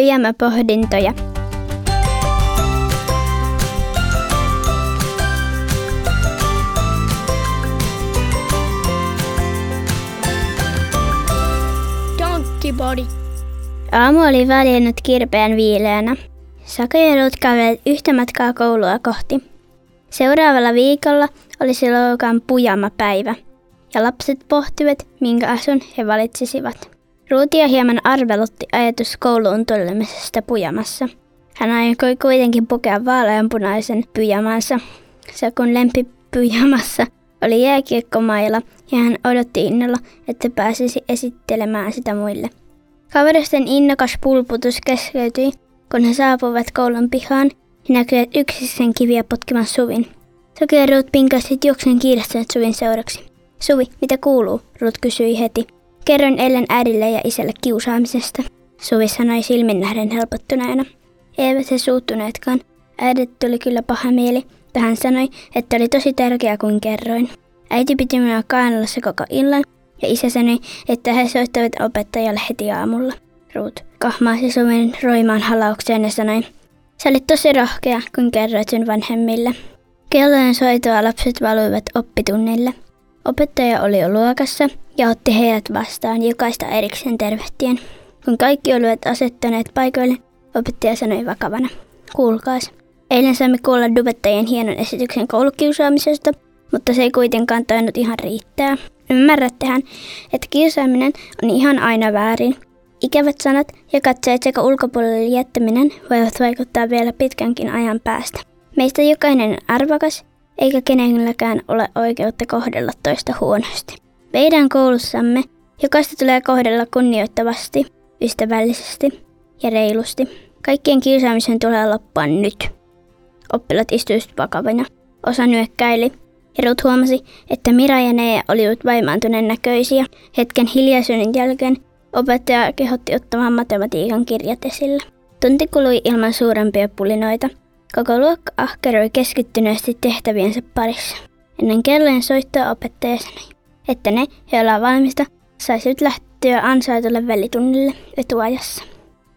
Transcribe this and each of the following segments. Pyjämäpohdintoja. Donkkibody. Aamu oli väljännyt kirpeän viileänä. Sako ja Ruth kävelivät yhtä matkaa koulua kohti. Seuraavalla viikolla oli se Loukan pyjämäpäivä, ja lapset pohtivat, minkä asun he valitsisivat. Ruutia hieman arvelutti ajatus kouluun tulemisesta pyjämässä. Hän aikoi kuitenkin pukea vaaleanpunaisen pyjämänsä. Sakun lempipyjämässä oli jääkiekkomailla, ja hän odotti innolla, että pääsisi esittelemään sitä muille. Kaveristen innokas pulputus keskeytyi, kun he saapuivat koulun pihaan ja näkyivät yksisen kiviä potkimaan Suvin. Saki ja Ruth pinkasivat juoksen kiirehtyen Suvin seuraksi. Suvi, mitä kuuluu? Ruth kysyi heti. Kerron eilen äidille ja isälle kiusaamisesta. Suvi sanoi silmin nähden helpottuneena. Eivät he suuttuneetkaan. Äidille tuli kyllä paha mieli, mutta hän sanoi, että oli tosi tärkeää kun kerroin. Äiti piti minua kainalossa koko illan ja isä sanoi, että he soittavat opettajalle heti aamulla. Ruth kahmaasi Suvin roimaan halaukseen ja sanoi, sä olit tosi rohkea, kun kerroit sen vanhemmille. Kellojen soitua lapset valuivat oppitunnille. Opettaja oli jo luokassa ja otti heidät vastaan jokaista erikseen tervehtien. Kun kaikki olivat asettuneet paikoille, opettaja sanoi vakavana. Kuulkaas, eilen saimme kuulla dubettajien hienon esityksen koulukiusaamisesta, mutta se ei kuitenkaan tainnut ihan riittää. Ymmärrättehän, että kiusaaminen on ihan aina väärin. Ikävät sanat ja katseet sekä ulkopuolelle jättäminen voivat vaikuttaa vielä pitkänkin ajan päästä. Meistä jokainen on arvokas, eikä kenelläkään ole oikeutta kohdella toista huonosti. Meidän koulussamme jokaista tulee kohdella kunnioittavasti, ystävällisesti ja reilusti. Kaikkien kiusaamisen tulee loppua nyt. Oppilaat istuivat vakavina. Osa nyökkäili. Ruth huomasi, että Mira ja Nea olivat vaimaantuneen näköisiä. Hetken hiljaisuuden jälkeen opettaja kehotti ottamaan matematiikan kirjat esille. Tunti kului ilman suurempia pulinoita. Koko luokka ahkeroi keskittyneesti tehtäviensä parissa. Ennen kellojen soittoa opettaja sanoi, että ne, joilla on valmista, saisivat lähteä ansaitulle välitunnille etuajassa.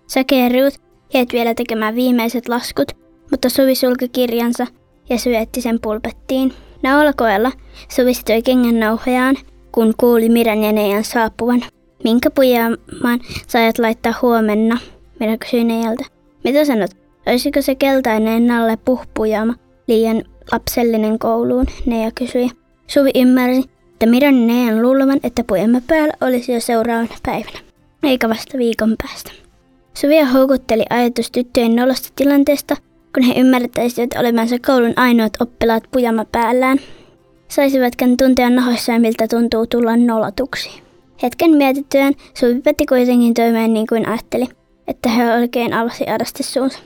Saki ja Ruth jäivät vielä tekemään viimeiset laskut, mutta Suvi sulki kirjansa ja syötti sen pulpettiin. Naulakoella Suvi sitoi kengän nauhojaan, kun kuuli Miran ja Neijan saapuvan. Minkä pyjäämaan saajat laittaa huomenna? Mira kysyi Neijalta. Mitä sanot? Olisiko se keltainen nalle puhpujaama liian lapsellinen kouluun? Neija kysyi. Suvi ymmärsi, että Miran ja Neijan luulevan, että pyjäämä päällä olisi jo seuraavana päivänä, eikä vasta viikon päästä. Suvia houkutteli ajatus tyttöjen nolosta tilanteesta, kun he ymmärtäisivät olevansa koulun ainoat oppilaat pyjäämä päällään. Saisivatkin tuntea nahoissaan, miltä tuntuu tulla nolotuksi. Hetken mietittyään Suvi veti kuitenkin toimeen niin kuin ajatteli, että he oikein avasi arasti suunsa.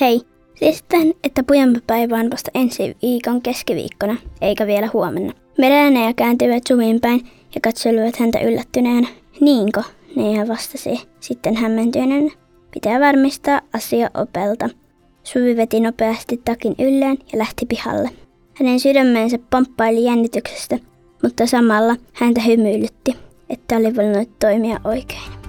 Hei, tiedättehän, että pyjämäpäivä on vasta ensi viikon keskiviikkona, eikä vielä huomenna. Mira ja Nea kääntyivät Suvin päin ja katselivat häntä yllättyneenä. Niinko? Nea vastasi sitten hämmentyneenä. Pitää varmistaa asia opelta. Suvi veti nopeasti takin ylleen ja lähti pihalle. Hänen sydämensä pomppaili jännityksestä, mutta samalla häntä hymyilytti, että oli voinut toimia oikein.